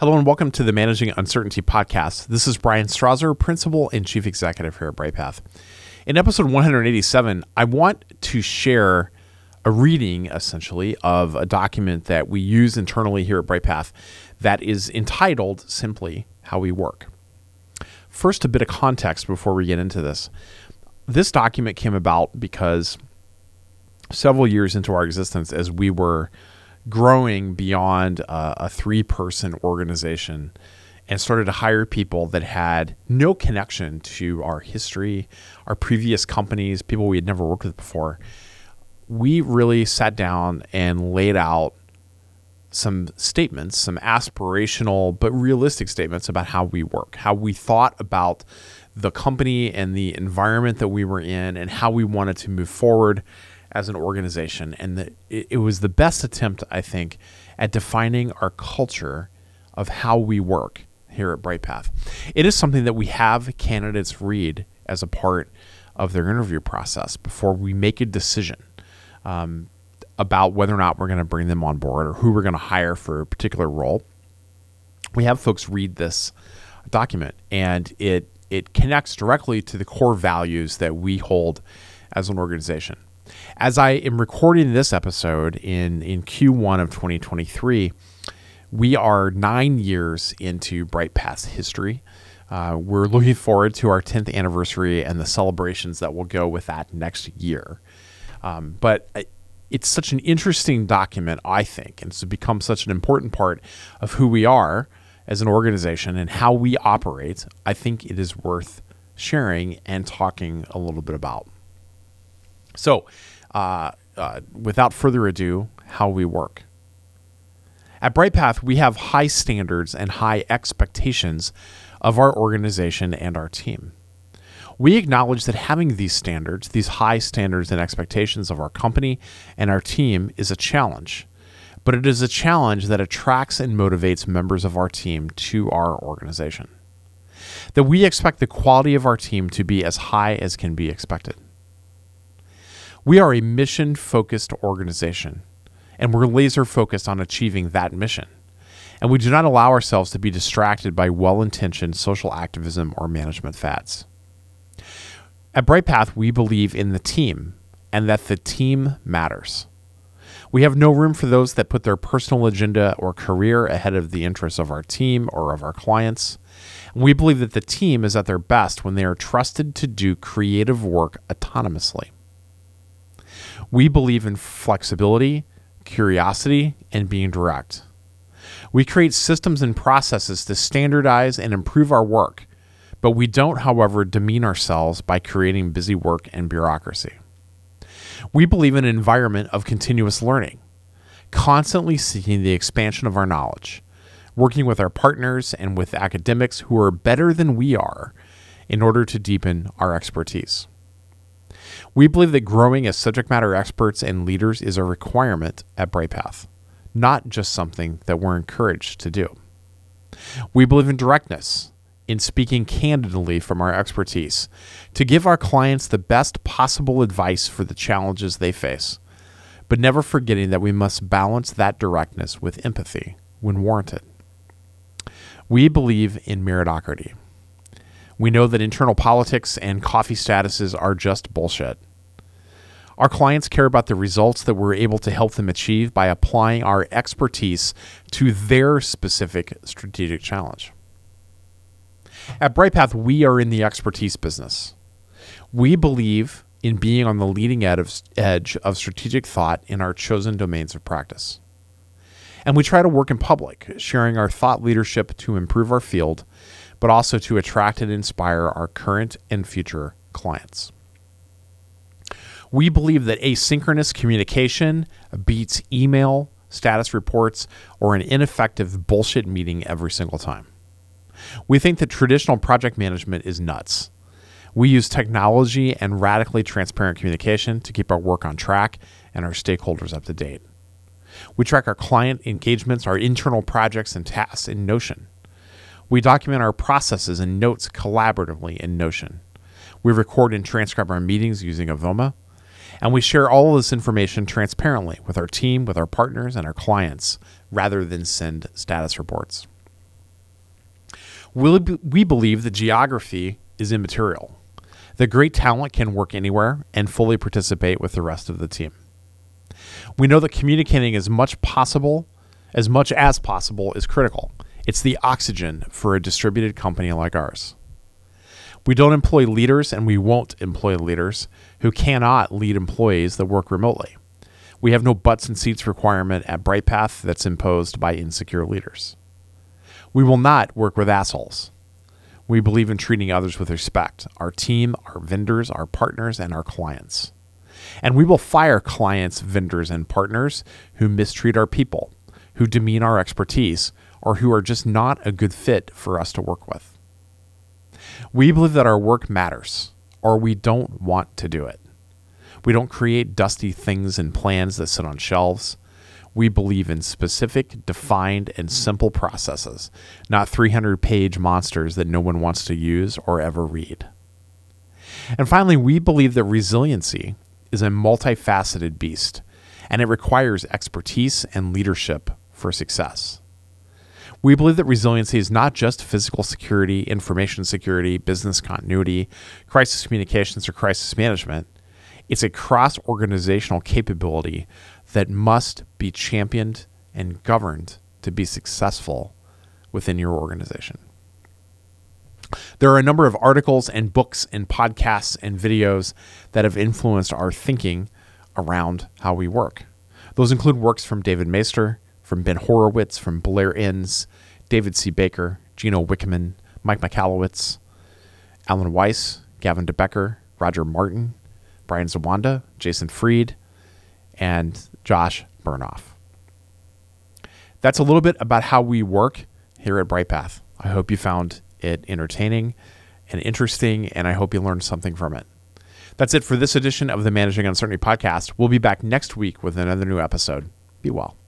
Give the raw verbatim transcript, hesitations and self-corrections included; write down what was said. Hello and welcome to the Managing Uncertainty Podcast. This is Brian Strausser, Principal and Chief Executive here at BrightPath. In episode one eighty-seven, I want to share a reading, essentially, of a document that we use internally here at BrightPath that is entitled simply, How We Work. First, a bit of context before we get into this. This document came about because several years into our existence, as we were growing beyond uh, a three-person organization and started to hire people that had no connection to our history, our previous companies, people we had never worked with before, we really sat down and laid out some statements, some aspirational but realistic statements about how we work, how we thought about the company and the environment that we were in and how we wanted to move forward as an organization. And the, it was the best attempt, I think, at defining our culture of how we work here at BrightPath. It is something that we have candidates read as a part of their interview process before we make a decision um, about whether or not we're going to bring them on board or who we're going to hire for a particular role. We have folks read this document, and it it connects directly to the core values that we hold as an organization. As I am recording this episode in, in Q one of twenty twenty-three, we are nine years into BrightPath's history. Uh, we're looking forward to our tenth anniversary and the celebrations that will go with that next year. Um, but it's such an interesting document, I think, and it's become such an important part of who we are as an organization and how we operate. I think it is worth sharing and talking a little bit about. So, uh, uh, without further ado, how we work. At BrightPath, we have high standards and high expectations of our organization and our team. We acknowledge that having these standards, these high standards and expectations of our company and our team is a challenge, but it is a challenge that attracts and motivates members of our team to our organization. That we expect the quality of our team to be as high as can be expected. We are a mission-focused organization, and we're laser-focused on achieving that mission. And we do not allow ourselves to be distracted by well-intentioned social activism or management fads. At BrightPath, we believe in the team, and that the team matters. We have no room for those that put their personal agenda or career ahead of the interests of our team or of our clients. And we believe that the team is at their best when they are trusted to do creative work autonomously. We believe in flexibility, curiosity, and being direct. We create systems and processes to standardize and improve our work, but we don't, however, demean ourselves by creating busy work and bureaucracy. We believe in an environment of continuous learning, constantly seeking the expansion of our knowledge, working with our partners and with academics who are better than we are in order to deepen our expertise. We believe that growing as subject matter experts and leaders is a requirement at BrightPath, not just something that we're encouraged to do. We believe in directness, in speaking candidly from our expertise, to give our clients the best possible advice for the challenges they face, but never forgetting that we must balance that directness with empathy when warranted. We believe in meritocracy. We know that internal politics and coffee statuses are just bullshit. Our clients care about the results that we're able to help them achieve by applying our expertise to their specific strategic challenge. At BrightPath, we are in the expertise business. We believe in being on the leading edge of strategic thought in our chosen domains of practice. And we try to work in public, sharing our thought leadership to improve our field, but also to attract and inspire our current and future clients. We believe that asynchronous communication beats email, status reports, or an ineffective bullshit meeting every single time. We think that traditional project management is nuts. We use technology and radically transparent communication to keep our work on track and our stakeholders up to date. We track our client engagements, our internal projects and tasks in Notion. We document our processes and notes collaboratively in Notion. We record and transcribe our meetings using Avoma, and we share all of this information transparently with our team, with our partners, and our clients, rather than send status reports. we believe that geography is immaterial, that great talent can work anywhere and fully participate with the rest of the team. We know that communicating as much possible, as much as possible is critical. It's the oxygen for a distributed company like ours. We don't employ leaders, and we won't employ leaders who cannot lead employees that work remotely. We have no butts and seats requirement at BrightPath that's imposed by insecure leaders. We will not work with assholes. We believe in treating others with respect, our team, our vendors, our partners, and our clients. And we will fire clients, vendors, and partners who mistreat our people, who demean our expertise, or who are just not a good fit for us to work with. We believe that our work matters, or we don't want to do it. We don't create dusty things and plans that sit on shelves. We believe in specific, defined, and simple processes, not three hundred page monsters that no one wants to use or ever read. And finally, we believe that resiliency is a multifaceted beast, and it requires expertise and leadership for success. We believe that resiliency is not just physical security, information security, business continuity, crisis communications, or crisis management. It's a cross-organizational capability that must be championed and governed to be successful within your organization. There are a number of articles and books and podcasts and videos that have influenced our thinking around how we work. Those include works from David Meister, from Ben Horowitz, from Blair Inns, David C. Baker, Gino Wickman, Mike Michalowicz, Alan Weiss, Gavin DeBecker, Roger Martin, Brian Zawanda, Jason Fried, and Josh Bernoff. That's a little bit about how we work here at BrightPath. I hope you found it entertaining and interesting, and I hope you learned something from it. That's it for this edition of the Managing Uncertainty Podcast. We'll be back next week with another new episode. Be well.